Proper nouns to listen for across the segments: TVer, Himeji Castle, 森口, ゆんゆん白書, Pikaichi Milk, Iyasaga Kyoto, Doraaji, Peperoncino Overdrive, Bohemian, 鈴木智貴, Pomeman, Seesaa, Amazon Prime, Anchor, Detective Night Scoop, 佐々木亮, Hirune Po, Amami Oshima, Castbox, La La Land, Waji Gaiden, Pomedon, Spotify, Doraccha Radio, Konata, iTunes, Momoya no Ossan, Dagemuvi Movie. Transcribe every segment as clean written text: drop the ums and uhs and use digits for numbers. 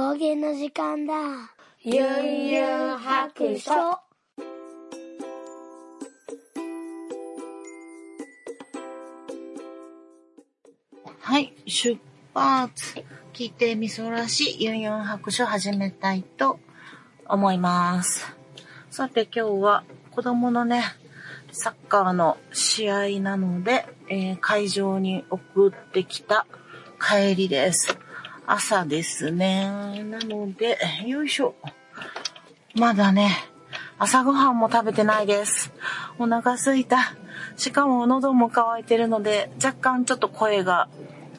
方言の時間だ。ゆんゆん白書。はい、出発。聞いてみそらしいゆんゆん白書始めたいと思います。さて今日は子供のね、サッカーの試合なので、会場に送ってきた帰りです。朝ですね。なので、よいしょ。まだね、朝ごはんも食べてないです。お腹すいた。しかも喉も渇いてるので、若干ちょっと声が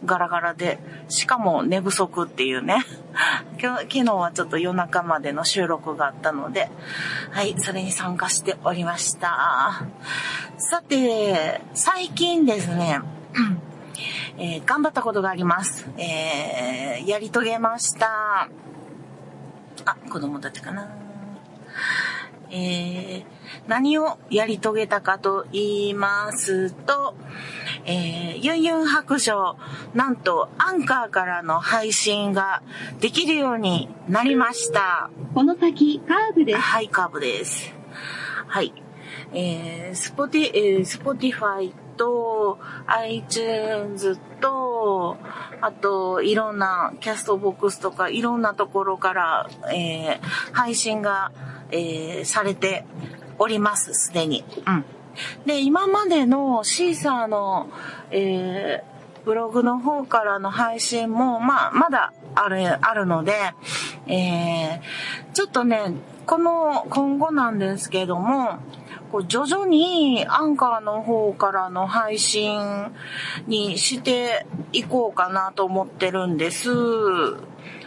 ガラガラで、しかも寝不足っていうね。昨日はちょっと夜中までの収録があったので、はい、それに参加しておりました。さて、最近ですね、頑張ったことがあります。やり遂げました。あ、子供たちかな。何をやり遂げたかと言いますと、ゆんゆん白書、なんとアンカーからの配信ができるようになりました。この先、カーブです。はい、カーブです。はい。Spotify と iTunes と、あといろんなキャストボックスとかいろんなところから、配信が、されております、すでに。うん。で、今までのシーサーの、ブログの方からの配信も、まだあるので、ちょっとね、今後なんですけども、こう徐々にアンカーの方からの配信にしていこうかなと思ってるんです。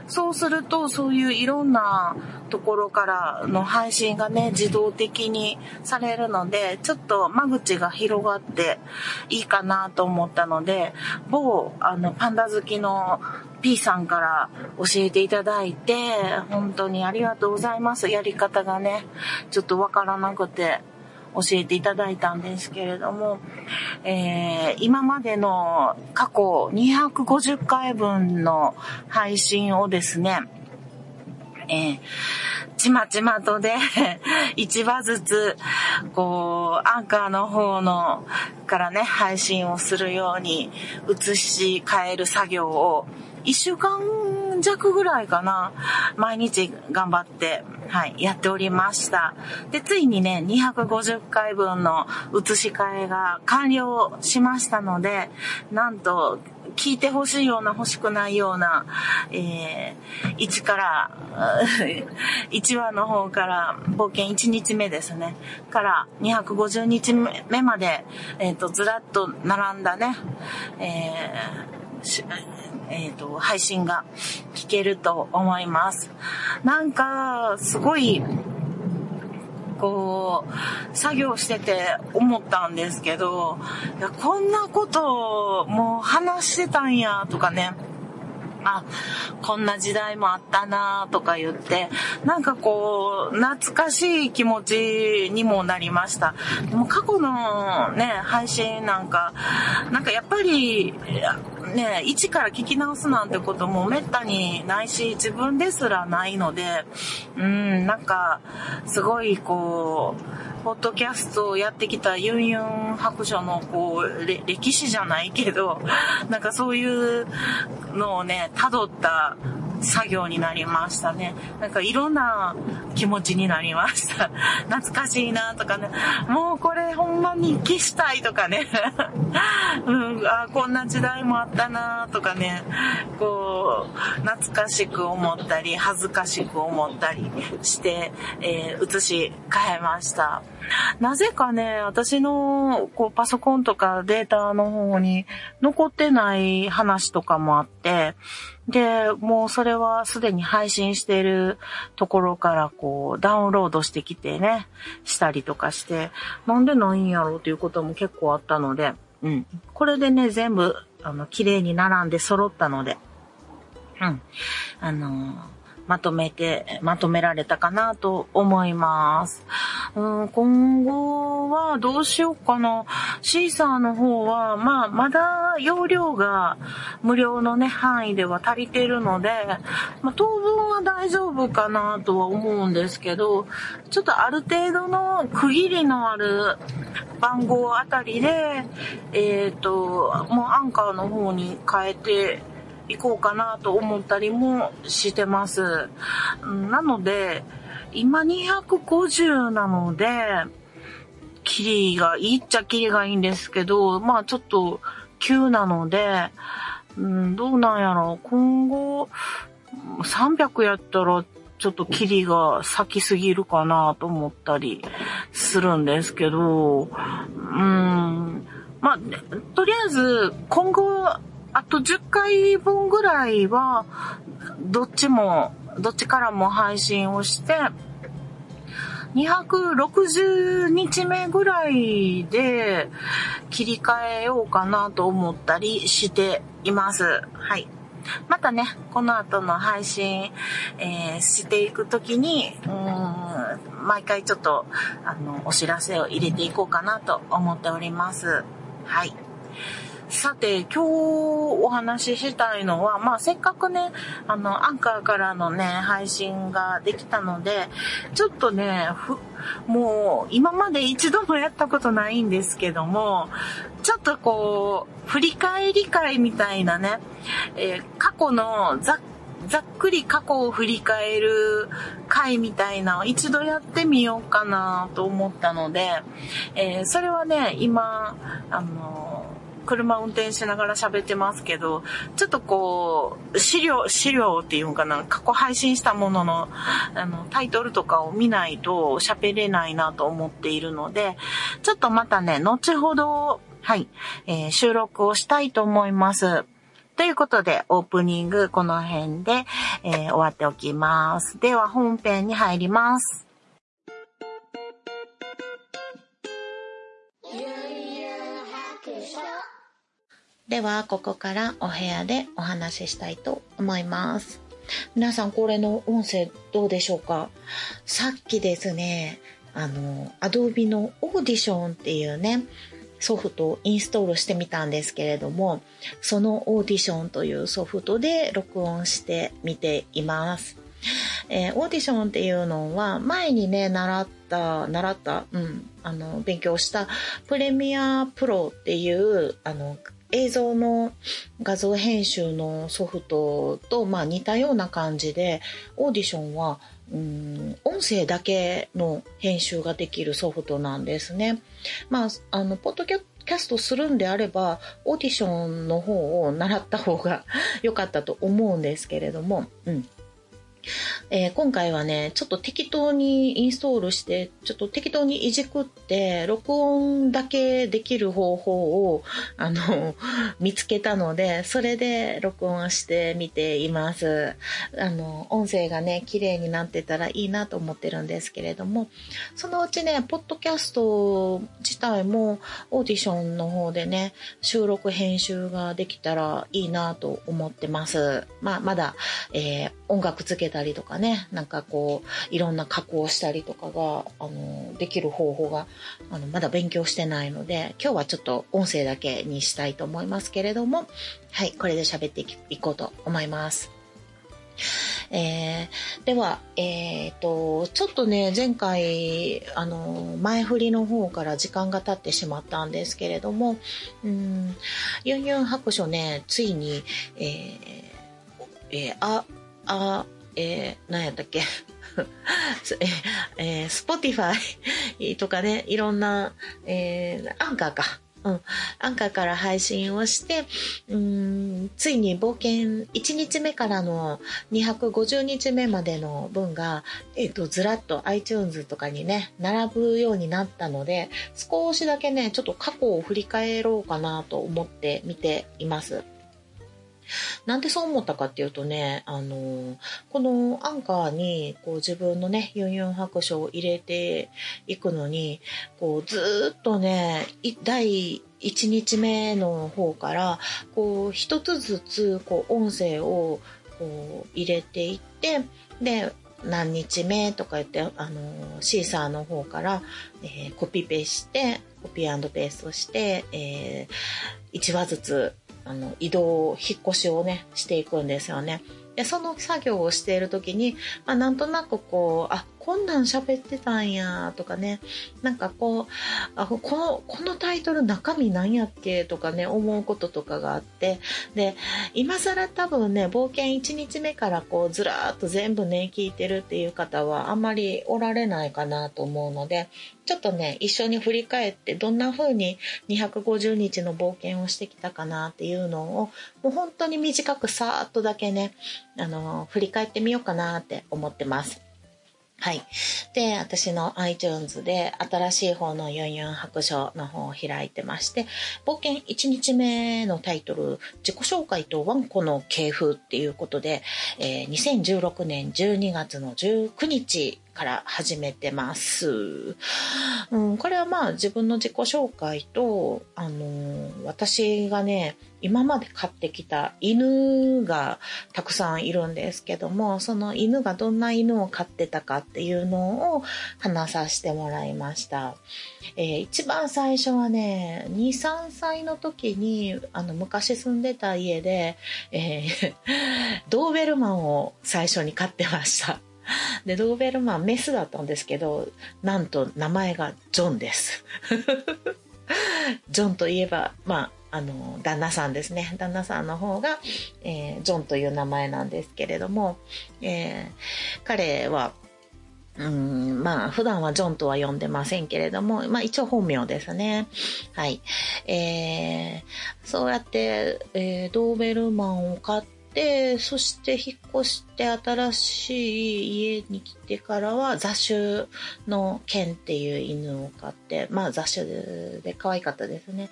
そうすると、そういういろんなところからの配信がね、自動的にされるので、ちょっと間口が広がっていいかなと思ったので、某、パンダ好きの P さんから教えていただいて、本当にありがとうございます。やり方がね、ちょっとわからなくて教えていただいたんですけれども、今までの過去250回分の配信をですね、ちまちまとで一話ずつこうアンカーの方のからね配信をするように移し替える作業を1週間弱ぐらいかな、毎日頑張って、はい、やっておりました。で、ついにね、250回分の移し替えが完了しましたので、なんと、聞いてほしいような欲しくないような、1から、1話の方から、冒険1日目ですね、から250日目まで、ずらっと並んだね、配信が聞けると思います。なんか、すごい、こう、作業してて思ったんですけど、いやこんなことをもう話してたんや、とかね。あ、こんな時代もあったなとか言って、なんかこう、懐かしい気持ちにもなりました。もう過去のね、配信なんかやっぱり、ね、一から聞き直すなんてこともめったにないし、自分ですらないので、なんか、すごいこう、ポッドキャストをやってきたゆんゆん白書のこう、歴史じゃないけど、なんかそういうのをね、辿った作業になりましたね。なんかいろんな気持ちになりました。懐かしいなとかね、もうこれほんまに消したいとかね、あ、こんな時代もあったなとかね、こう懐かしく思ったり恥ずかしく思ったりして、移し替えました。なぜかね、私のこうパソコンとかデータの方に残ってない話とかもあって、で、もうそれはすでに配信しているところからこうダウンロードしてきてね、したりとかして、なんでないんやろうということも結構あったので、うん。これでね、全部、綺麗に並んで揃ったので、うん。まとめられたかなと思います。今後はどうしようかな。シーサーの方は、まだ容量が無料のね範囲では足りているので、まあ、当分は大丈夫かなとは思うんですけど、ちょっとある程度の区切りのある番号あたりで、もうアンカーの方に変えていこうかなと思ったりもしてます。なので、今250なので、キリがいいっちゃキリがいいんですけど、まあちょっと急なので、どうなんやろう、今後300やったらちょっとキリが先すぎるかなと思ったりするんですけど、まあとりあえず今後あと10回分ぐらいはどっちからも配信をして、260日目ぐらいで切り替えようかなと思ったりしています。はい。またね、この後の配信、していくときに、毎回ちょっと、お知らせを入れていこうかなと思っております。はい。さて、今日お話ししたいのは、まあ、せっかくね、アンカーからのね、配信ができたので、ちょっとね、もう、今まで一度もやったことないんですけども、ちょっとこう、振り返り会みたいなね、過去のざっくり過去を振り返る回みたいなのを一度やってみようかなと思ったので、それはね、今、車運転しながら喋ってますけど、ちょっとこう、資料っていうのかな、過去配信したものの、タイトルとかを見ないと喋れないなと思っているので、ちょっとまたね、後ほど、はい、収録をしたいと思います。ということで、オープニングこの辺で、終わっておきます。では、本編に入ります。ではここからお部屋でお話ししたいと思います。皆さんこれの音声どうでしょうか？さっきですね、Adobe のオーディションっていうね、ソフトをインストールしてみたんですけれども、そのオーディションというソフトで録音してみています。オーディションっていうのは前にね、勉強したプレミアプロっていう、映像の画像編集のソフトと、まあ、似たような感じで、オーディションは音声だけの編集ができるソフトなんですね。まあ、ポッドキャストするんであればオーディションの方を習った方が良かったと思うんですけれども、今回はね、ちょっと適当にインストールして、ちょっと適当にいじくって、録音だけできる方法を、見つけたので、それで録音してみています。音声がね、綺麗になってたらいいなと思ってるんですけれども、そのうちね、ポッドキャスト自体も、オーディションの方でね、収録編集ができたらいいなと思ってます。まあ、まだ、音楽つけたりとかね、なんかこういろんな加工したりとかができる方法がまだ勉強してないので、今日はちょっと音声だけにしたいと思いますけれども、はい、これで喋っていこうと思います。では、ちょっとね、前回前振りの方から時間が経ってしまったんですけれども、ユンユン白書ね、ついに何やったっけSpotify とかね、いろんな、アンカーか。アンカーから配信をして、ついに冒険1日目からの250日目までの分が、ずらっと iTunes とかにね、並ぶようになったので、少しだけね、ちょっと過去を振り返ろうかなと思って見ています。なんでそう思ったかっていうとね、このアンカーにこう自分のね、ユンユン白書を入れていくのに、こうずっとね、第1日目の方から、こう一つずつこう音声をこう入れていって、で、何日目とか言って、シーサーの方から、コピペして、コピー&ペーストして、1話ずつ移動、引っ越しをね、していくんですよね。で、その作業をしている時に、なんとなくこう、こんなん喋ってたんやとかね、なんかこう、このタイトル中身なんやっけとかね、思うこととかがあって、で、今更多分ね、冒険1日目からこう、ずらーっと全部ね、聞いてるっていう方はあんまりおられないかなと思うので、ちょっとね、一緒に振り返って、どんな風に250日の冒険をしてきたかなっていうのを、もう本当に短くさーっとだけね、振り返ってみようかなって思ってます。はい。で、私の iTunes で新しい方のユンユン白書の方を開いてまして、冒険1日目のタイトル、自己紹介とワンコの系譜っていうことで、2016年12月の19日から始めてます。これは自分の自己紹介と、私がね、今まで飼ってきた犬がたくさんいるんですけども、その犬がどんな犬を飼ってたかっていうのを話させてもらいました。一番最初はね、2、3歳の時に、昔住んでた家で、ドーベルマンを最初に飼ってました。で、ドーベルマンメスだったんですけど、なんと名前がジョンです。ジョンといえば、旦那さんですね。旦那さんの方が、ジョンという名前なんですけれども、彼は、普段はジョンとは呼んでませんけれども、一応本名ですね。はい。そうやって、ドーベルマンを飼って、で、そして引っ越して新しい家に来てからは雑種のケンっていう犬を飼って、雑種で可愛かったですね。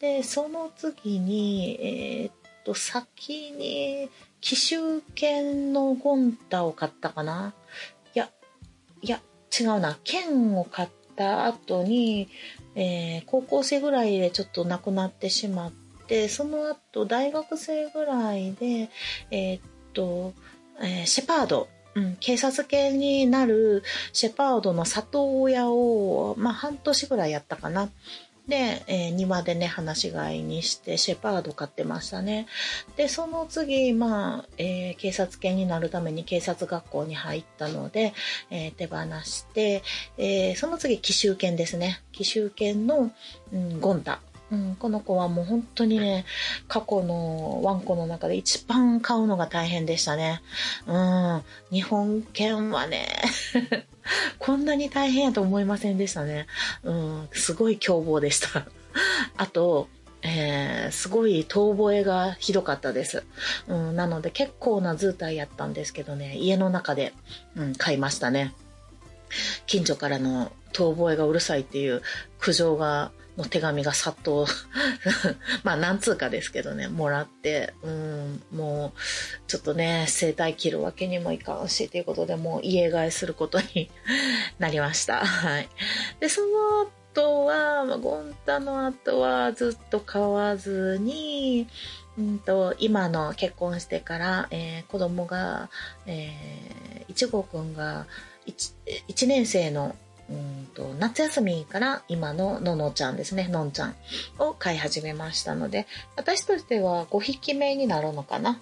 で、その次に、先に奇襲犬のゴンタを飼ったかな。いや、違うな。ケンを飼った後に、高校生ぐらいでちょっと亡くなってしまって、で、その後、大学生ぐらいで、シェパード、警察犬になるシェパードの里親を、半年ぐらいやったかな。で、庭でね、放し飼いにして、シェパード飼ってましたね。で、その次、警察犬になるために警察学校に入ったので、手放して、その次、奇襲犬ですね。奇襲犬の、ゴンタ。この子はもう本当にね、過去のワンコの中で一番飼うのが大変でしたね。日本犬はね、こんなに大変やと思いませんでしたね。すごい凶暴でした。あと、すごい遠吠えがひどかったです。なので結構な図体やったんですけどね、家の中で、飼いましたね。近所からの遠吠えがうるさいっていう苦情が、の手紙が殺到何通かですけどね、もらって、もう、ちょっとね、生態切るわけにもいかんし、ということで、もう家替えすることになりました。はい。で、その後は、ゴンタの後はずっと飼わずに、今の結婚してから、子供が、一号くんが1年生の夏休みから今のののちゃんですね、のんちゃんを飼い始めましたので、私としては5匹目になるのかな、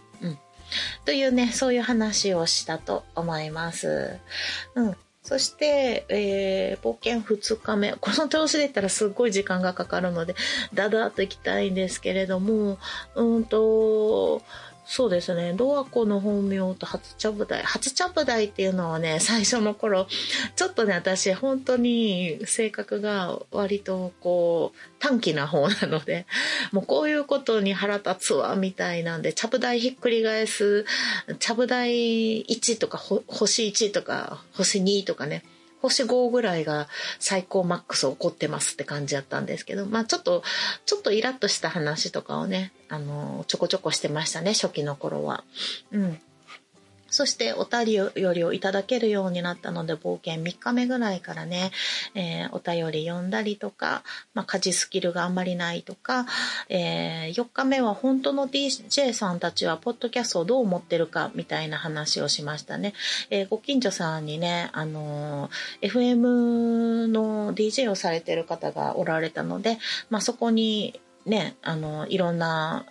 というね、そういう話をしたと思います。そして、冒険2日目。この調子で言ったらすっごい時間がかかるので、だだっと行きたいんですけれども、そうですね。ドアコの本名と初ちゃぶ台。初ちゃぶ台っていうのはね、最初の頃、ちょっとね、私、本当に性格が割とこう、短気な方なので、もうこういうことに腹立つわ、みたいなんで、ちゃぶ台ひっくり返す、ちゃぶ台1とか、星1とか、星2とかね。星5ぐらいが最高マックス起こってますって感じだったんですけど、ちょっとイラッとした話とかをね、ちょこちょこしてましたね、初期の頃は。そして、お便りをいただけるようになったので、冒険3日目ぐらいからね、お便り読んだりとか、家事スキルがあんまりないとか、4日目は本当の DJ さんたちは、ポッドキャストをどう思ってるか、みたいな話をしましたね。ご近所さんにね、FM の DJ をされてる方がおられたので、そこに、ね、いろんな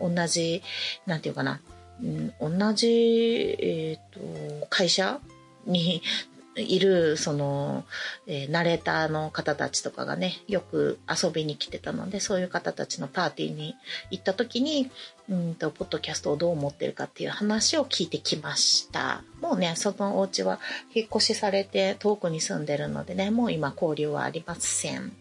同じなんていうかな、同じ、会社にいるその、ナレーターの方たちとかがねよく遊びに来てたので、そういう方たちのパーティーに行った時にポッドキャストをどう思ってるかっていう話を聞いてきました。もうねそのお家は引っ越しされて遠くに住んでるのでね、もう今交流はありません。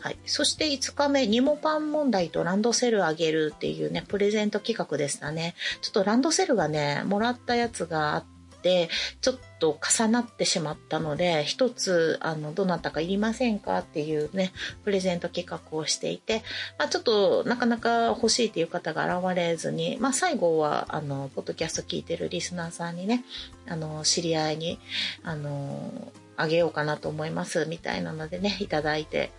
はい、そして5日目、ニモパン問題とランドセルあげるっていうねプレゼント企画でしたね。ちょっとランドセルがねもらったやつがあってでちょっと重なってしまったので、一つどなたかいりませんかっていうねプレゼント企画をしていて、ちょっとなかなか欲しいっていう方が現れずに、最後はポッドキャスト聞いてるリスナーさんにね知り合いにあげようかなと思いますみたいなのでねいただいて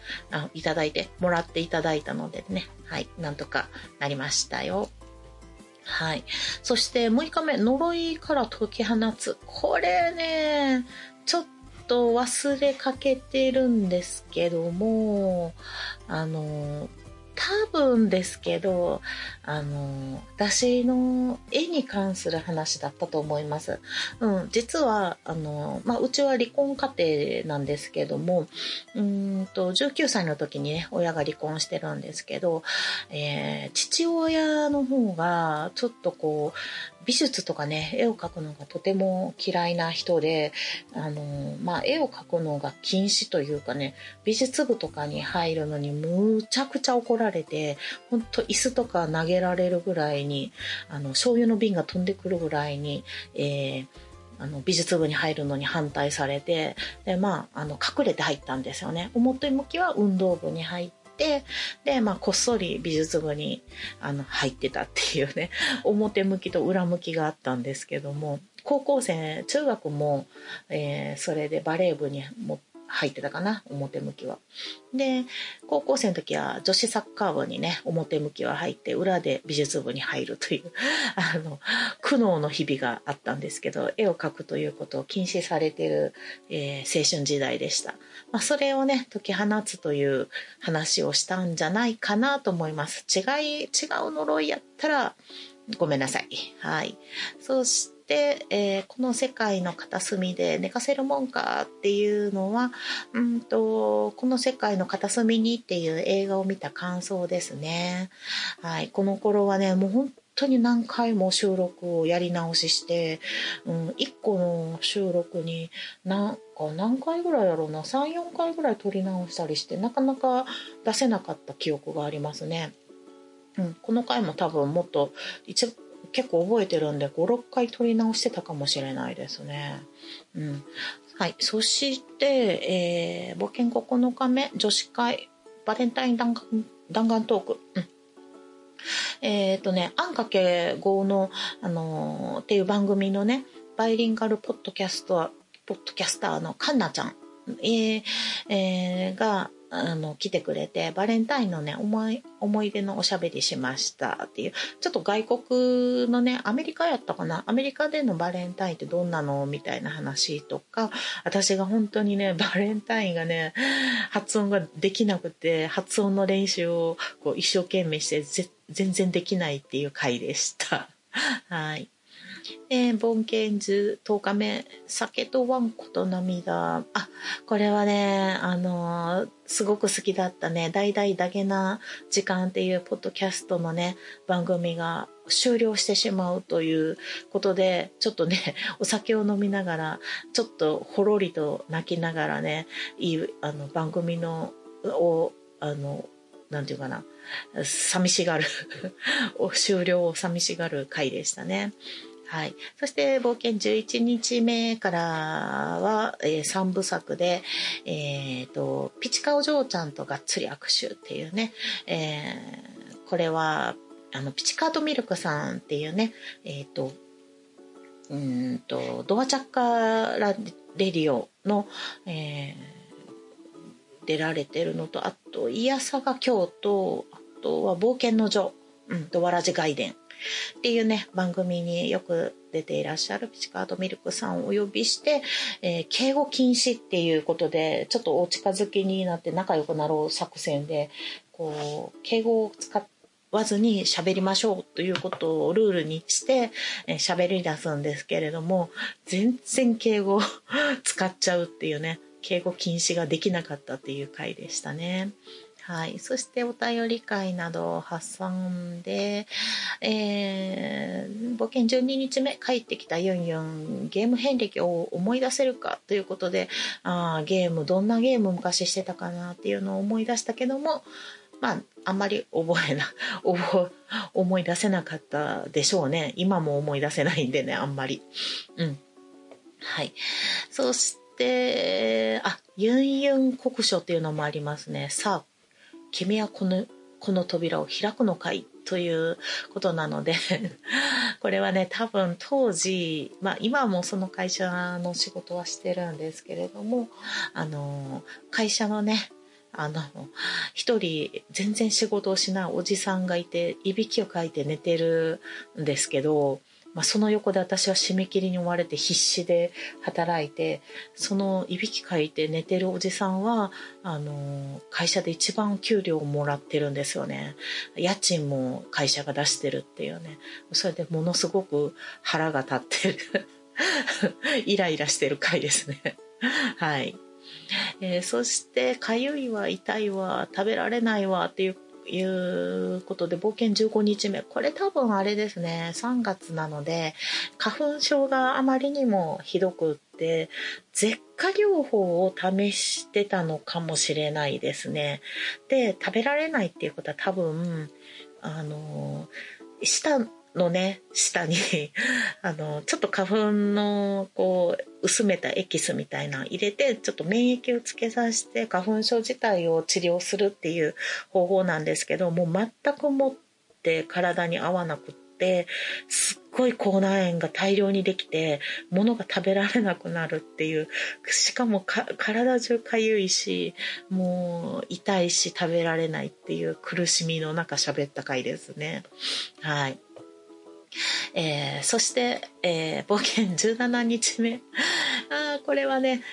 もらっていただいたのでね、はい、なんとかなりましたよ。はい、そして6日目、呪いから解き放つ。これねちょっと忘れかけてるんですけども、多分ですけど私の絵に関する話だったと思います。実はうちは離婚家庭なんですけども、19歳の時にね親が離婚してるんですけど、父親の方がちょっとこう美術とかね絵を描くのがとても嫌いな人で、絵を描くのが禁止というかね、美術部とかに入るのにむちゃくちゃ怒られて、ほんと椅子とか投げられるぐらいに醤油の瓶が飛んでくるぐらいに、美術部に入るのに反対されて、で隠れて入ったんですよね。表向きは運動部に入って、でこっそり美術部に入ってたっていうね表向きと裏向きがあったんですけども、高校生中学も、それでバレー部に入ってたかな、表向きは。で高校生の時は女子サッカー部にね表向きは入って裏で美術部に入るという苦悩の日々があったんですけど、絵を描くということを禁止されている、青春時代でした。それをね解き放つという話をしたんじゃないかなと思います。違う呪いやったらごめんなさい。はい、そしてでこの世界の片隅で寝かせるもんかっていうのはこの世界の片隅にっていう映画を見た感想ですね。はい、この頃はねもう本当に何回も収録をやり直しして、1個の収録に何回ぐらいやろうな、3、4回ぐらい撮り直したりして、なかなか出せなかった記憶がありますね。この回も多分もっと結構覚えてるんで 5,6 回撮り直してたかもしれないですね。はい、そして、冒険9日目女子会バレンタイン弾丸トーク。あんかけ5の、っていう番組のねバイリンガルポッドキャスターのカンナちゃん、が来てくれて、バレンタインのね思い出のおしゃべりしましたっていう、ちょっと外国のねアメリカやったかな、アメリカでのバレンタインってどんなのみたいな話とか、私が本当にねバレンタインがね発音ができなくて発音の練習をこう一生懸命して全然できないっていう回でした。はい、ボンケンズ10日目、酒とワンコと涙。これはねすごく好きだったね、大々だけな時間っていうポッドキャストのね番組が終了してしまうということで、ちょっとねお酒を飲みながらちょっとほろりと泣きながらね、いい番組のをなんていうかな、寂しがる終了を寂しがる回でしたね。はい、そして冒険11日目からは、3部作で、ピチカお嬢ちゃんとがっつり握手っていうね、これはピチカートミルクさんっていうねドアチャッカラレディオの、出られてるのと、あとイヤサガ京都、あとは冒険の女、わらじ外伝っていうね番組によく出ていらっしゃるピチカートミルクさんをお呼びして、敬語禁止っていうことでちょっとお近づきになって仲良くなろう作戦でこう敬語をわずに喋りましょうということをルールにして喋り出すんですけれども、全然敬語を使っちゃうっていうね、敬語禁止ができなかったっていう回でしたね。はい、そしてお便り会などを挟んで、冒険12日目帰ってきたユンユン、ゲーム遍歴を思い出せるかということで、ゲームどんなゲーム昔してたかなっていうのを思い出したけども、まああんまり思い出せなかったでしょうね。今も思い出せないんでね、あんまり。うん。はい。そしてユンユン国書っていうのもありますね。さあ君はこの扉を開くのかいということなのでこれはね、多分当時、まあ今もその会社の仕事はしてるんですけれども、会社のね、一人全然仕事をしないおじさんがいて、いびきをかいて寝てるんですけど、まあ、その横で私は締め切りに追われて必死で働いて、そのいびきかいて寝てるおじさんは会社で一番給料をもらってるんですよね。家賃も会社が出してるっていうね。それでものすごく腹が立ってるイライラしてる回ですねはい。そしてかゆいわ、痛いわ、食べられないわっていうことで、冒険15日目。これ多分あれですね、3月なので花粉症があまりにもひどくって舌下療法を試してたのかもしれないですね。で、食べられないっていうことは多分舌のね、下にちょっと花粉のこう薄めたエキスみたいなの入れて、ちょっと免疫をつけさせて花粉症自体を治療するっていう方法なんですけど、もう全くもって体に合わなくってすっごい口内炎が大量にできて、物が食べられなくなるっていう、しかも体中かゆいし、もう痛いし食べられないっていう苦しみの中喋った回ですね。はい。そして、冒険17日目これはね、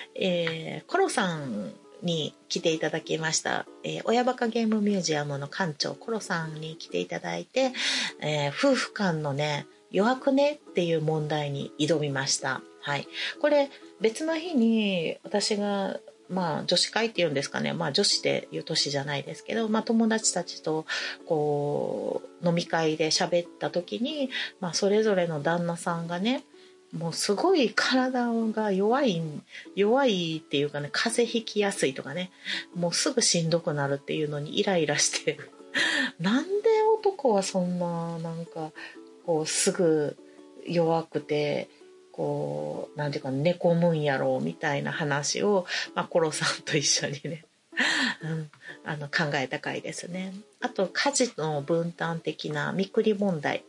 コロさんに来ていただきました、親バカゲームミュージアムの館長コロさんに来ていただいて、夫婦間のね、弱くねっていう問題に挑みました。はい、これ別の日に私がまあ女子会っていうんですかね、まあ女子でいう年じゃないですけど、まあ友達たちとこう飲み会で喋った時に、まあそれぞれの旦那さんがね、もうすごい体が弱いっていうかね、風邪ひきやすいとかね、もうすぐしんどくなるっていうのにイライラしてなんで男はそんななんかこうすぐ弱くてこうなんていうか寝込むんやろうみたいな話を、まあ、コロさんと一緒にね考えた回ですね。あと家事の分担的なみくり問題、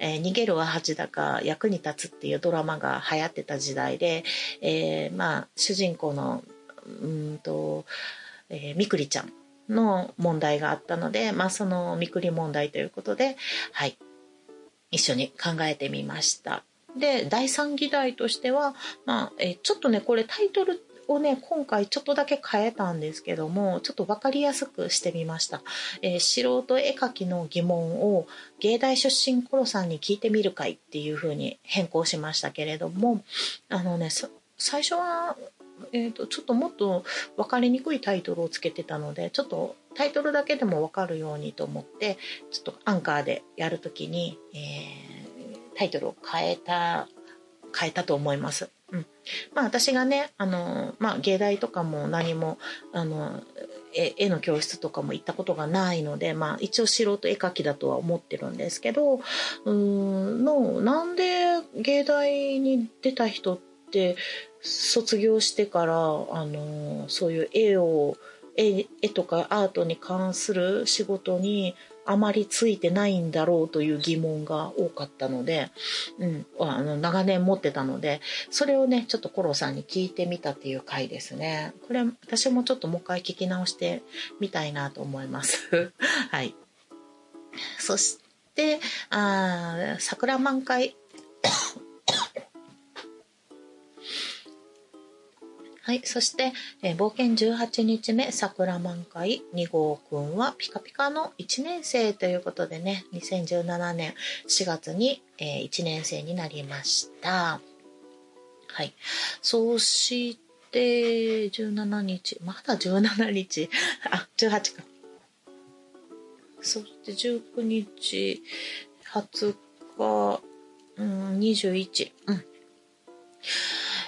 逃げるは恥だか役に立つっていうドラマが流行ってた時代で、まあ主人公のみくりちゃんの問題があったので、まあそのみくり問題ということで、はい、一緒に考えてみました。で、第3議題としては、まあ、ちょっとね、これタイトルをね、今回ちょっとだけ変えたんですけども、ちょっと分かりやすくしてみました。素人絵描きの疑問を芸大出身コロさんに聞いてみるかいっていう風に変更しましたけれども、ね、最初は、ちょっともっと分かりにくいタイトルをつけてたので、ちょっとタイトルだけでも分かるようにと思って、ちょっとアンカーでやるときに、タイトルを変えたと思います。うん、まあ私がね、まあ芸大とかも何も絵の教室とかも行ったことがないので、まあ一応素人絵描きだとは思ってるんですけど、なんで芸大に出た人って卒業してからそういう絵とかアートに関する仕事にあまりついてないんだろうという疑問が多かったので、長年持ってたので、それをねちょっとコロさんに聞いてみたっていう回ですね。これ私もちょっともう一回聞き直してみたいなと思いますはい。そして桜満開はい、そして、冒険18日目桜満開2号くんはピカピカの1年生ということでね、2017年4月に、1年生になりました。はい、そして17日、まだ17日、あ、18か。そして19日、20日、21、うん。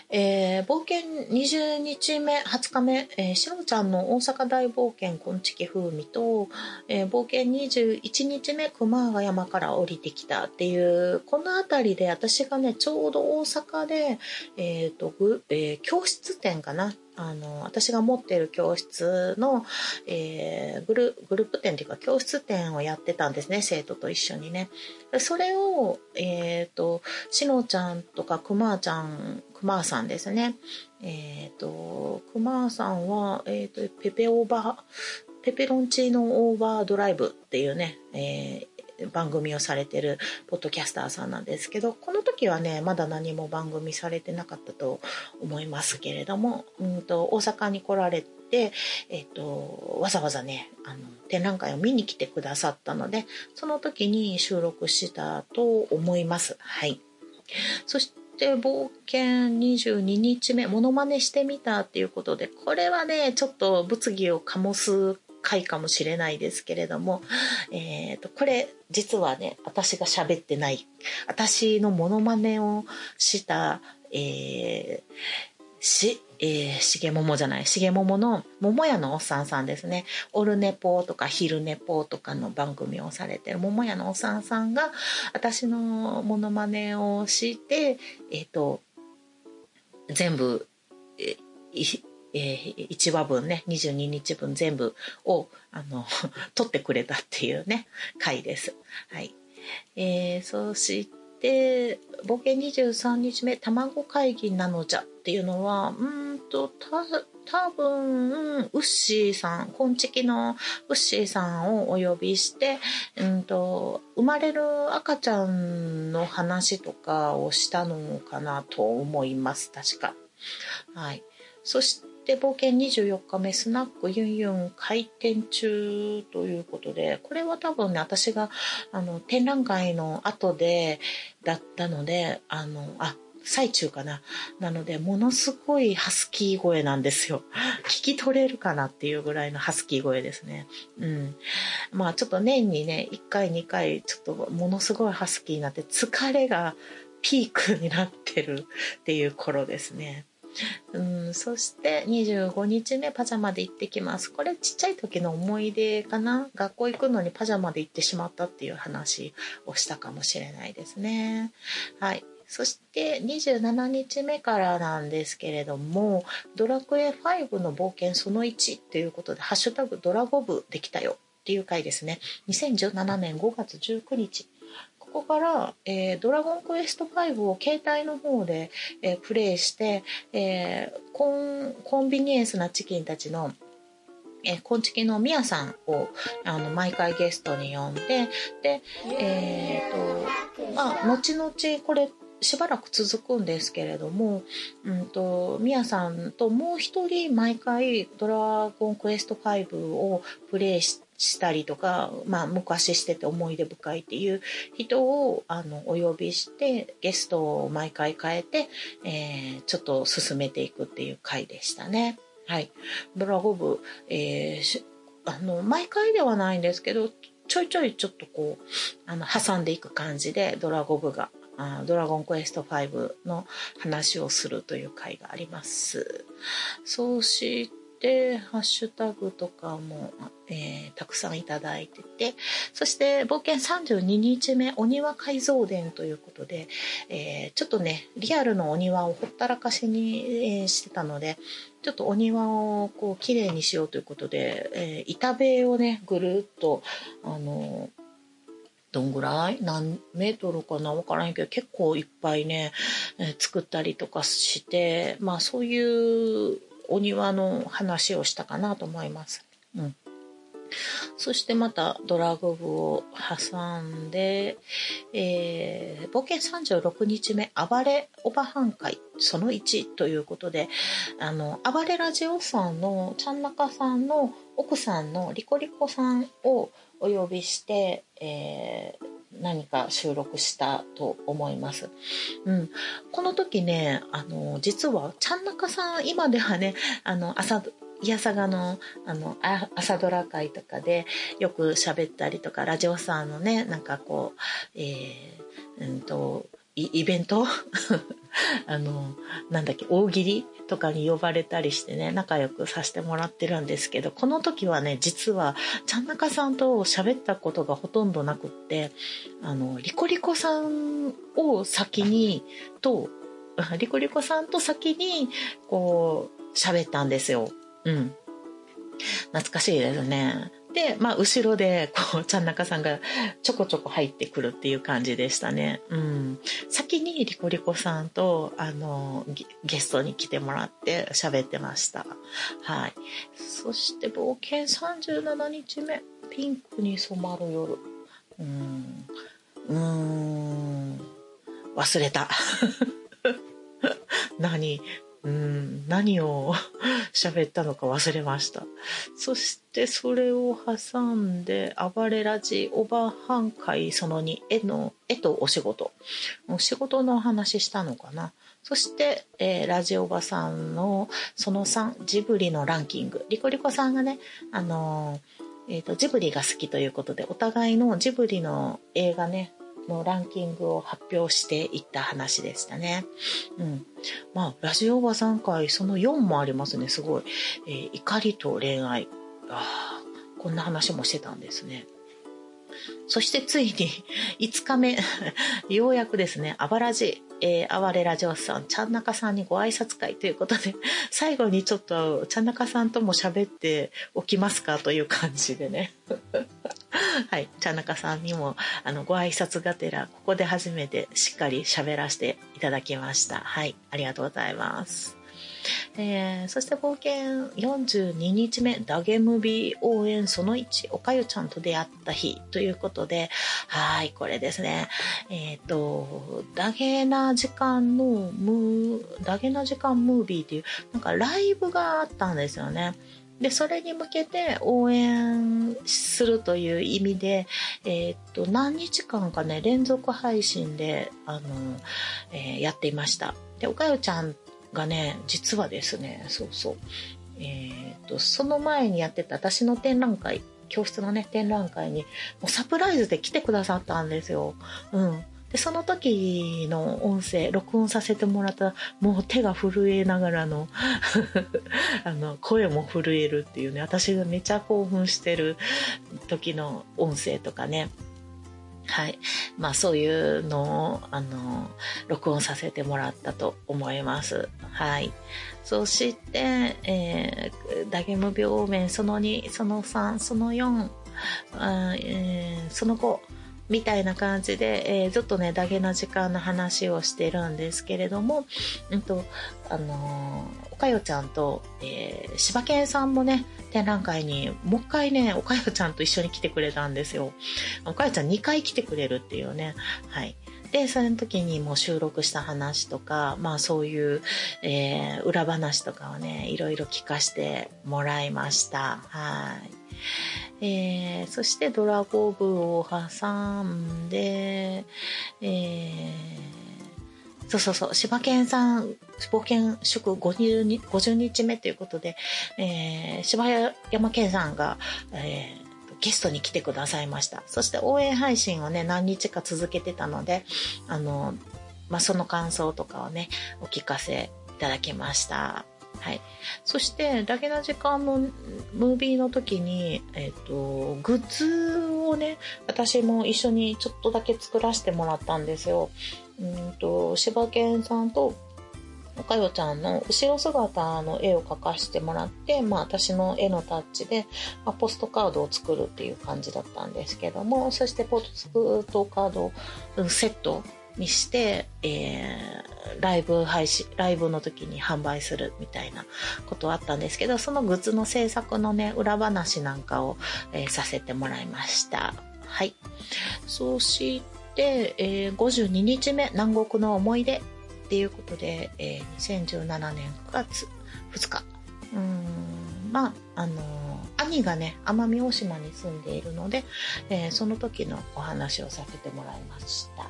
冒険20日目20日目、しろちゃんの大阪大冒険こんちき風味と、冒険21日目熊谷山から降りてきたっていうこの辺りで、私がねちょうど大阪で、教室展かな、私が持ってる教室の、グループ展というか教室展をやってたんですね、生徒と一緒にね。それを、しのちゃんとかくまーさんですね。くまーさんは、ペペロンチーノオーバードライブっていうね、番組をされてるポッドキャスターさんなんですけど、この時はねまだ何も番組されてなかったと思いますけれども、大阪に来られて、わざわざね展覧会を見に来てくださったので、その時に収録したと思います。はい、そして冒険22日目モノマネしてみたっていうことで、これはねちょっと物議を醸す回かもしれないですけれども、これ実はね私が喋ってない、私のモノマネをした、しげももの桃屋のおっさんさんですね。オルネポとか昼ネポとかの番組をされてる桃屋のおっさんさんが私のモノマネをして、全部1話分ね、22日分全部を撮ってくれたっていうね回です。はい、そして冒険23日目卵会議なのじゃっていうのは、多分ウッシーさん、こんちきのウッシーさんをお呼びして、生まれる赤ちゃんの話とかをしたのかなと思います、確か。はい、そして冒険24日目スナックユンユン開店中ということで、これは多分ね私が展覧会の後でだったので、最中かな、なのでものすごいハスキー声なんですよ。聞き取れるかなっていうぐらいのハスキー声ですね。うん、まあちょっと年にね1回2回ちょっとものすごいハスキーになって疲れがピークになってるっていう頃ですね。そして25日目パジャマで行ってきます。これちっちゃい時の思い出かな、学校行くのにパジャマで行ってしまったっていう話をしたかもしれないですね。はい、そして27日目からなんですけれども、ドラクエ5の冒険その1ということで、ハッシュタグドラゴブできたよっていう回ですね。2017年5月19日ここから、ドラゴンクエスト5を携帯の方で、プレイして、コンビニエンスなチキンたちのこんちきのみやさんを毎回ゲストに呼んで、で、後々これしばらく続くんですけれども、みやさんともう一人毎回ドラゴンクエスト5をプレイしたりとか、昔してて思い出深いっていう人をお呼びしてゲストを毎回変えて、ちょっと進めていくっていう回でしたね。はい、ドラゴブ、毎回ではないんですけどちょいちょいちょっとこう挟んでいく感じでドラゴブがドラゴンクエスト5の話をするという回があります。そうしてハッシュタグとかも、たくさんいただいてて、そして冒険32日目お庭改造伝ということで、ちょっとねリアルのお庭をほったらかしに、してたので、ちょっとお庭をこうきれいにしようということで、板塀をねぐるっとどんぐらい何メートルかな分からへんけど結構いっぱいね、作ったりとかして、そういうお庭の話をしたかなと思います。うん、そしてまたドラゴブを挟んで、冒険36日目暴れオバハン会その1ということで、暴れラジオさんのちゃんなかさんの奥さんのリコリコさんをお呼びして、何か収録したと思います。うん、この時ね、実はちゃんなかさん今ではね、いやさがの、朝ドラ会とかでよく喋ったりとか、ラジオさんのね、なんかこう、イベントなんだっけ、大喜利とかに呼ばれたりしてね、仲良くさせてもらってるんですけど、この時はね、実は、ちゃんなかさんと喋ったことがほとんどなくって、リコリコさんを先に、リコリコさんと先に、こう、喋ったんですよ。うん。懐かしいですね。で、まあ、後ろで、こう、ちゃんなかさんがちょこちょこ入ってくるっていう感じでしたね。うん。先にリコリコさんと、ゲストに来てもらって喋ってました。はい。そして、冒険37日目。ピンクに染まる夜。忘れた。何を喋ったのか忘れました。そしてそれを挟んで、暴れラジオバハン会その2、絵とお仕事。お仕事のお話したのかな。そして、ラジオバさんのその3、ジブリのランキング。リコリコさんがね、ジブリが好きということで、お互いのジブリの映画ね、のランキングを発表していった話でしたね。うん。まあ、ラジオおばさん会、その4もありますね、すごい。怒りと恋愛。ああ、こんな話もしてたんですね。そしてついに5日目、ようやくですね、暴れラジオさん、ちゃんなかさんにご挨拶会ということで、最後にちょっとちゃんなかさんとも喋っておきますかという感じでね。はい、ちゃんなかさんにもご挨拶がてら、ここで初めてしっかり喋らせていただきました。はい、ありがとうございます。そして冒険42日目ダゲムビ応援その1おかゆちゃんと出会った日ということで、はい、これですね、ダゲな時間ムービーっていうなんかライブがあったんですよね。で、それに向けて応援するという意味で、何日間かね連続配信でやっていました。で、おかゆちゃんがね、実はですね、そうそう、その前にやってた私の展覧会、教室のね展覧会にもうサプライズで来てくださったんですよ。うん。で、その時の音声録音させてもらった、もう手が震えながらの声も震えるっていうね、私がめちゃ興奮してる時の音声とかね。はい。まあ、そういうのを、録音させてもらったと思います。はい。そして、ダゲム病面、その2、その3、その4、その5、みたいな感じで、ずっとね、ダゲな時間の話をしてるんですけれども、おかよちゃんと、柴犬さんもね、展覧会に、もう一回ね、おかよちゃんと一緒に来てくれたんですよ。おかよちゃん2回来てくれるっていうね。はい。で、その時にもう収録した話とか、まあそういう、裏話とかをね、いろいろ聞かせてもらいました。はい。そしてドラゴブを挟んで、柴犬さん冒険祝50日目ということで、柴山健さんが、ゲストに来てくださいました。そして応援配信をね何日か続けてたので、まあ、その感想とかをねお聞かせいただきました。はい、そしてダゲな時間のムービーの時に、グッズをね私も一緒にちょっとだけ作らせてもらったんですよ。柴犬さんとおかよちゃんの後ろ姿の絵を描かせてもらって、まあ、私の絵のタッチで、まあ、ポストカードを作るっていう感じだったんですけども、そしてポストカードセットにして、ライブの時に販売するみたいなことあったんですけど、そのグッズの制作のね、裏話なんかを、させてもらいました。はい。そして、52日目、南国の思い出っていうことで、2017年9月2日。まあ、兄がね、奄美大島に住んでいるので、その時のお話をさせてもらいました。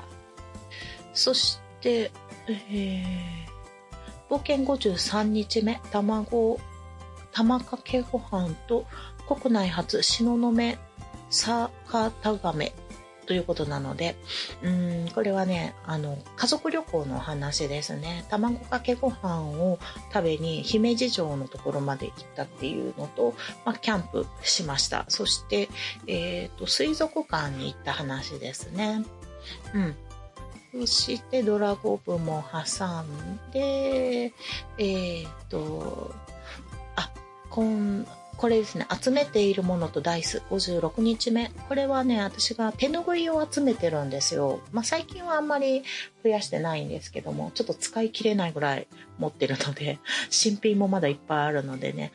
そして、冒険53日目、玉かけご飯と国内初東雲酒田亀ということなので、これはね、家族旅行のお話ですね。卵かけご飯を食べに姫路城のところまで行ったっていうのと、まあ、キャンプしました。そして、水族館に行った話ですね。そしてドラゴブも挟んで、これですね、集めているものとダイス、56日目。これはね、私が手拭いを集めてるんですよ。まあ、最近はあんまり増やしてないんですけども、ちょっと使い切れないぐらい持ってるので、新品もまだいっぱいあるのでね、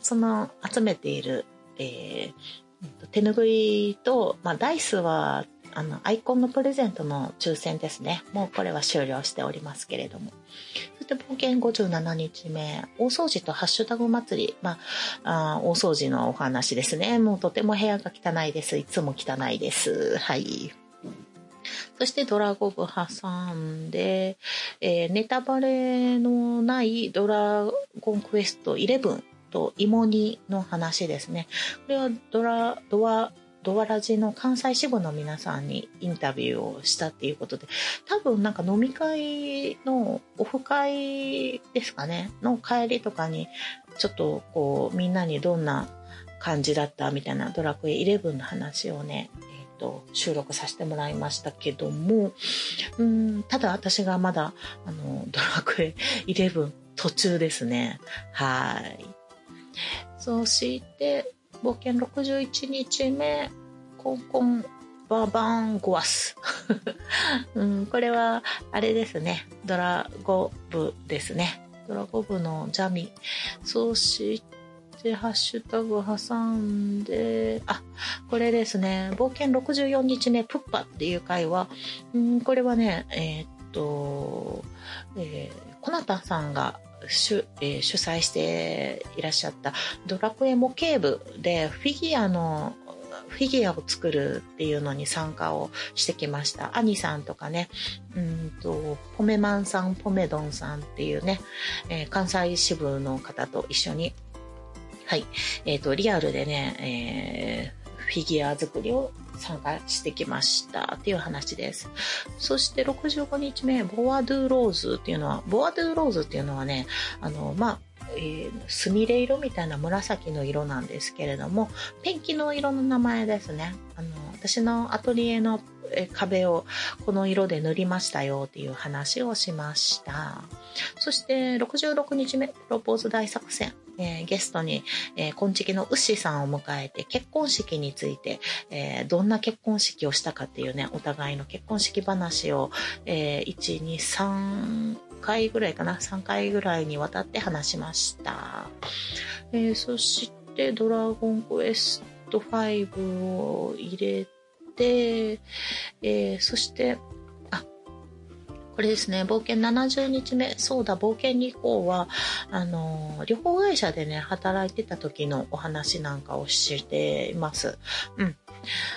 その集めている、手拭いと、まあ、ダイスは、アイコンのプレゼントの抽選ですね。もうこれは終了しておりますけれども。そして冒険57日目、大掃除とハッシュタグ祭り。まあ、大掃除のお話ですね。もうとても部屋が汚いです。いつも汚いです。はい。そしてドラゴブ挟んで、ネタバレのないドラゴンクエスト11と芋煮の話ですね。これはドワラジの関西支部の皆さんにインタビューをしたっていうことで、多分なんか飲み会のオフ会ですかねの帰りとかにちょっとこうみんなにどんな感じだったみたいなドラクエ11の話をね、収録させてもらいましたけども、ただ私がまだドラクエ11途中ですね。はい。そして冒険61日目、コンコンババンゴアス、これはあれですね、ドラゴブですね。ドラゴブのジャミ。そしてハッシュタグ挟んで、これですね、冒険64日目プッパっていう回は、これはね、コナタさんが主催していらっしゃったドラクエ模型部でフィギュアを作るっていうのに参加をしてきました。兄さんとかね、ポメマンさん、ポメドンさんっていうね、関西支部の方と一緒に、はい、リアルでね、フィギュア作りを参加してきましたっていう話です。そして65日目、ボアドゥーローズっていうのはね、スミレ色みたいな紫の色なんですけれども、ペンキの色の名前ですね。私のアトリエの壁をこの色で塗りましたよっていう話をしました。そして66日目、プロポーズ大作戦。ゲストに、こんちきのうっしーさんを迎えて結婚式について、どんな結婚式をしたかっていうね、お互いの結婚式話を、1、2、3回ぐらいかな、3回ぐらいにわたって話しました。そして、ドラゴンクエスト5を入れて、そして、これですね、冒険70日目、そうだ、冒険に行こうは、旅行会社でね、働いてた時のお話なんかをしています。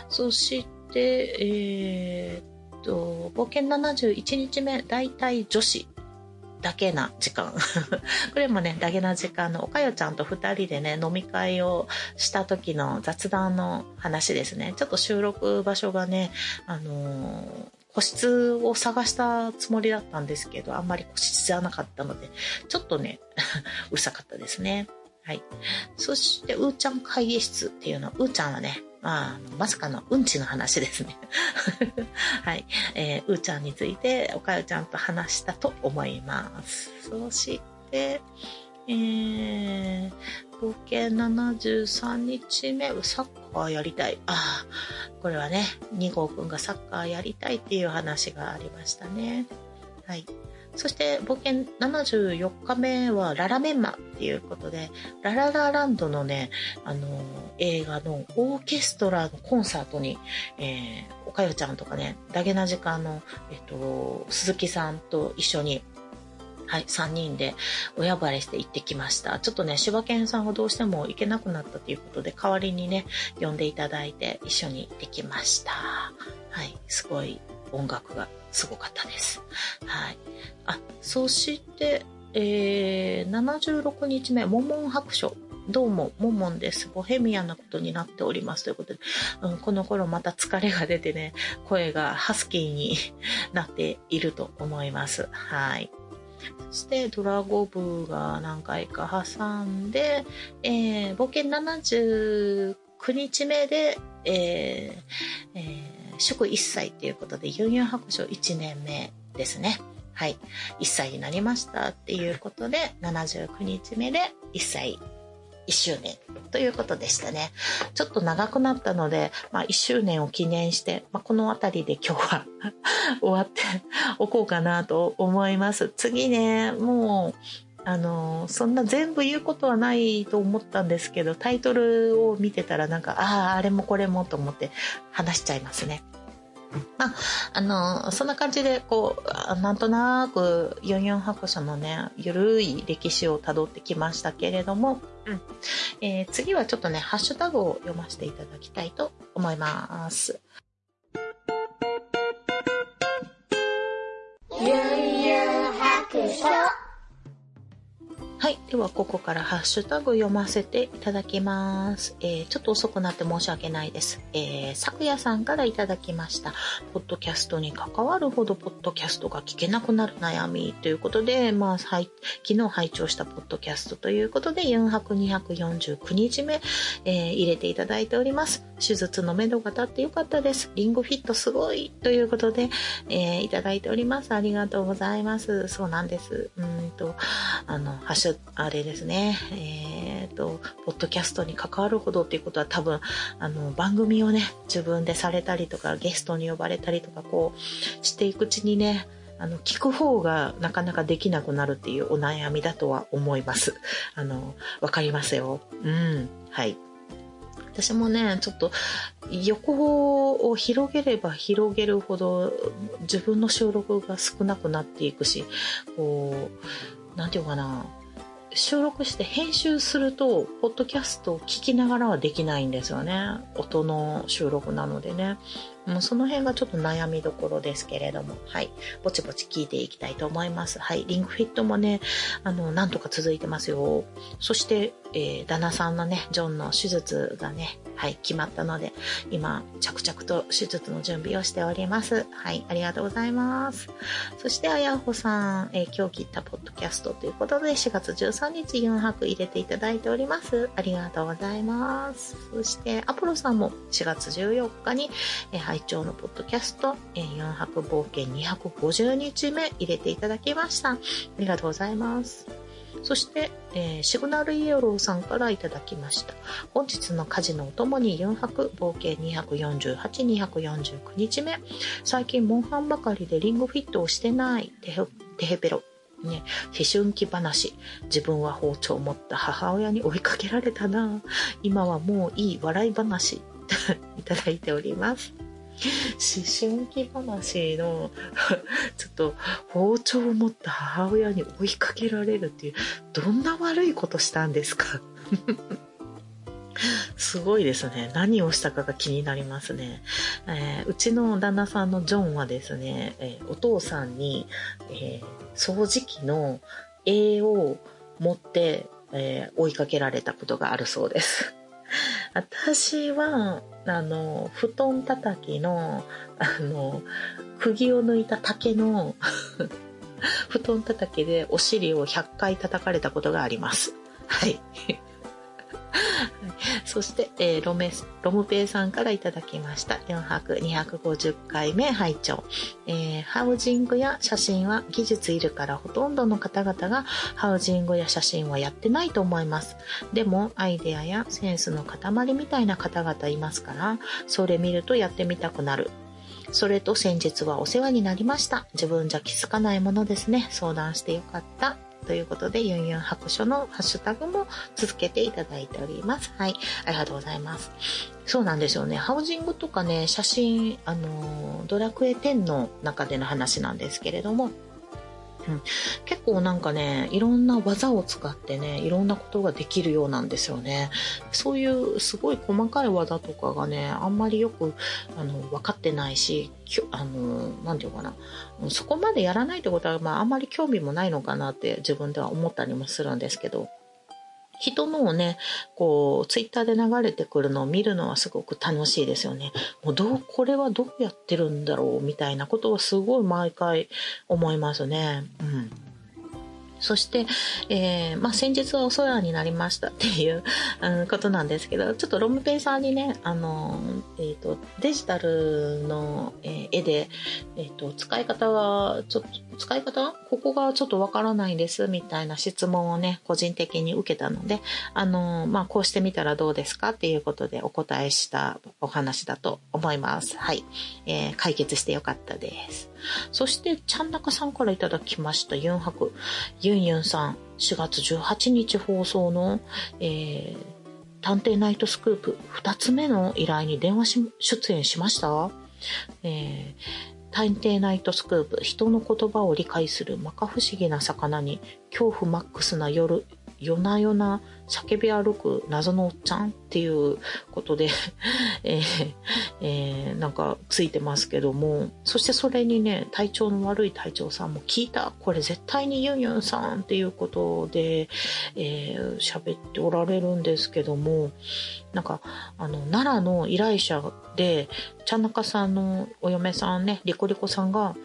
そして、冒険71日目、大体女子。だけな時間これもね、だけな時間のおかよちゃんと2人でね、飲み会をした時の雑談の話ですね。ちょっと収録場所がね、個室を探したつもりだったんですけど、あんまり個室じゃなかったので、ちょっとねうるさかったですね。はい。そしてうーちゃん会議室っていうのは、うーちゃんはね、まさかのうんちの話ですね。はい、うーちゃんについておかよちゃんと話したと思います。そして、冒険73日目、サッカーやりたい。これはね、2号くんがサッカーやりたいっていう話がありましたね。はい。そして冒険74日目はララメンマっていうことで、ラララランドのね、映画のオーケストラのコンサートに、おかよちゃんとかね、ダゲな時間の、鈴木さんと一緒に、はい、3人で親バレして行ってきました。ちょっとね、柴犬さんがどうしても行けなくなったということで、代わりにね、呼んでいただいて一緒に行ってきました。はい、すごい音楽がすごかったです。はい。あ、そして、76日目、モンモン白書。どうも、モンモンです。ボヘミアンなことになっております。ということで、この頃また疲れが出てね、声がハスキーになっていると思います。はい。そしてドラゴブが何回か挟んで、冒険79日目で、祝1歳ということでユンユン白書1年目ですね。はい、1歳になりましたっていうことで79日目で1歳1周年ということでしたね。ちょっと長くなったので、1周年を記念して、このあたりで今日は終わっておこうかなと思います。次ね、もう、そんな全部言うことはないと思ったんですけど、タイトルを見てたらなんか、あれもこれもと思って話しちゃいますね。そんな感じでこうなんとなくユンユン白書のねゆるい歴史をたどってきましたけれども、次はちょっとねハッシュタグを読ませていただきたいと思います。ユンユン白書、はい、ではここからハッシュタグ読ませていただきます。ちょっと遅くなって申し訳ないです。さくやさんからいただきました。ポッドキャストに関わるほどポッドキャストが聞けなくなる悩みということで、昨日拝聴したポッドキャストということで、ユンハク249日目、入れていただいております。手術のめどが立ってよかったです。リンゴフィットすごいということで、いただいております。ありがとうございます。そうなんです。ハッシュあれですね、ポッドキャストに関わるほどっていうことは多分番組をね自分でされたりとかゲストに呼ばれたりとかこうしていくうちにね聞く方がなかなかできなくなるっていうお悩みだとは思います。わかりますよ。はい。私もねちょっと横を広げれば広げるほど自分の収録が少なくなっていくし、こうなんていうかな、収録して編集するとポッドキャストを聞きながらはできないんですよね。音の収録なのでね、もうその辺がちょっと悩みどころですけれども、はい、ぼちぼち聞いていきたいと思います。はい、リンクフィットもねなんとか続いてますよ。そして、旦那さんのねジョンの手術がね、はい、決まったので今着々と手術の準備をしております。はい、ありがとうございます。そしてあやほさん、今日聞いたポッドキャストということで4月13日4泊入れていただいております。ありがとうございます。そしてアポロさんも4月14日に、会長のポッドキャスト、4泊冒険250日目入れていただきました。ありがとうございます。そして、シグナルイエローさんからいただきました。本日の家事のお供に4泊冒険248、249日目。最近モンハンばかりでリンゴフィットをしてないテヘペロね、思春期話。自分は包丁を持った母親に追いかけられたな。今はもういい笑い話いただいております。思春期話のちょっと包丁を持った母親に追いかけられるっていう、どんな悪いことしたんですかすごいですね。何をしたかが気になりますね。うちの旦那さんのジョンはですね、お父さんに、掃除機の柄を持って、追いかけられたことがあるそうです。私は布団叩きの釘を抜いた竹の布団叩きでお尻を100回叩かれたことがあります。はいそして、ロムペイさんからいただきました。4泊250回目拝聴、ハウジングや写真は技術いるからほとんどの方々がハウジングや写真はやってないと思います。でもアイデアやセンスの塊みたいな方々いますから、それ見るとやってみたくなる。それと先日はお世話になりました、自分じゃ気づかないものですね、相談してよかったということで、ユンユン白書のハッシュタグも続けていただいております。はい、ありがとうございます。そうなんですよね。ハウジングとかね、写真、ドラクエ10の中での話なんですけれども、結構なんかね、いろんな技を使ってね、いろんなことができるようなんですよね。そういうすごい細かい技とかがね、あんまりよく分かってないし、なんていうかな、そこまでやらないってことは、まあ、あんまり興味もないのかなって自分では思ったりもするんですけど、人のをね、こうツイッターで流れてくるのを見るのはすごく楽しいですよね。もうこれはどうやってるんだろうみたいなことはすごい毎回思いますね。うん。そして、先日はお世話になりましたっていうことなんですけど、ちょっとロムペイさんにね、デジタルの絵で、使い方ここがちょっとわからないんですみたいな質問をね、個人的に受けたので、こうしてみたらどうですかっていうことでお答えしたお話だと思います。はい。解決してよかったです。そして、ちゃんなかさんからいただきました、ユンハク。ユンユンさん、4月18日放送の、探偵ナイトスクープ2つ目の依頼に電話出演しました。探偵ナイトスクープ、人の言葉を理解する摩訶不思議な魚に恐怖マックスな夜、夜な夜な叫び歩く謎のおっちゃんっていうことでなんかついてますけども、そしてそれにね、体調の悪い隊長さんも聞いた、これ絶対にユンユンさんっていうことで喋っておられるんですけども、なんか奈良の依頼者でちゃんなかさんのお嫁さんね、リコリコさんが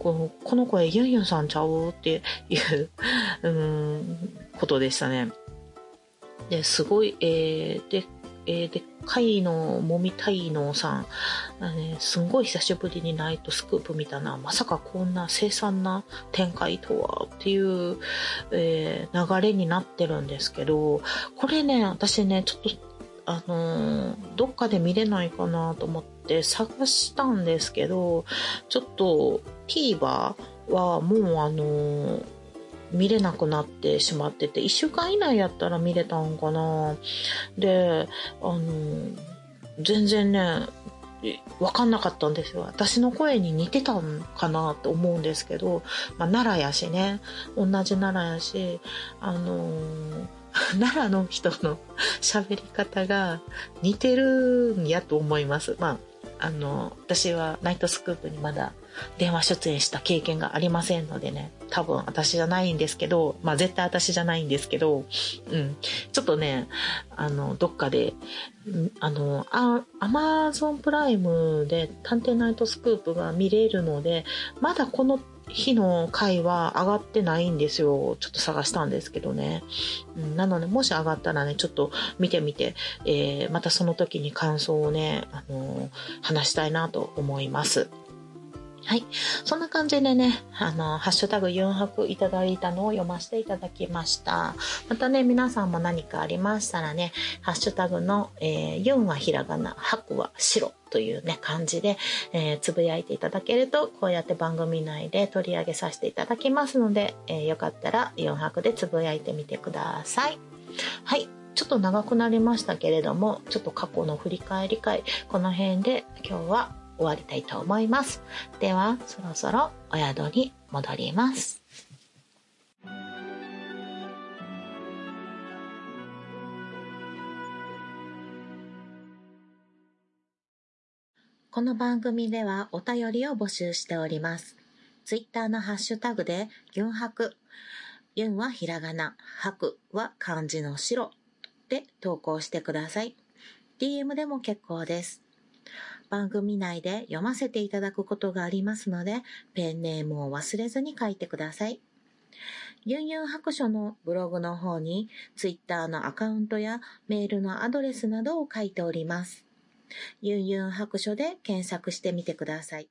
この声ユンユンさんちゃうっていうことでしたね。ですごい、でっかいのもみたいのさん、すんごい久しぶりにナイトスクープ見たな、まさかこんな凄惨な展開とはっていう、流れになってるんですけど、これね、私ね、ちょっとどっかで見れないかなと思って探したんですけど、ちょっと TVer はもう見れなくなってしまってて、1週間以内やったら見れたんかな。で、全然ね、わかんなかったんですよ。私の声に似てたんかなと思うんですけど、まあ、奈良やしね、同じ奈良やし、奈良の人の喋り方が似てるんやと思います。まあ、私はナイトスクープにまだ電話出演した経験がありませんのでね、多分私じゃないんですけど、まあ絶対私じゃないんですけど、うん、ちょっとね、どっかで、Amazon プライムで探偵ナイトスクープが見れるので、まだこの日の回は上がってないんですよ。ちょっと探したんですけどね。なので、もし上がったらね、ちょっと見てみて、またその時に感想をね、話したいなと思います。はい。そんな感じでね、ハッシュタグユンハクいただいたのを読ませていただきました。またね、皆さんも何かありましたらね、ハッシュタグの、ユンはひらがな、ハクは白というね、感じで、つぶやいていただけると、こうやって番組内で取り上げさせていただきますので、よかったらユンハクでつぶやいてみてください。はい。ちょっと長くなりましたけれども、ちょっと過去の振り返り会、この辺で今日は終わりたいと思います。では、そろそろお宿に戻ります。この番組ではお便りを募集しております。ツイッターのハッシュタグでユンハク、ユンはひらがな、ハクは漢字の白で投稿してください。DM でも結構です。番組内で読ませていただくことがありますので、ペンネームを忘れずに書いてください。ユンユン白書のブログの方に、ツイッターのアカウントやメールのアドレスなどを書いております。ユンユン白書で検索してみてください。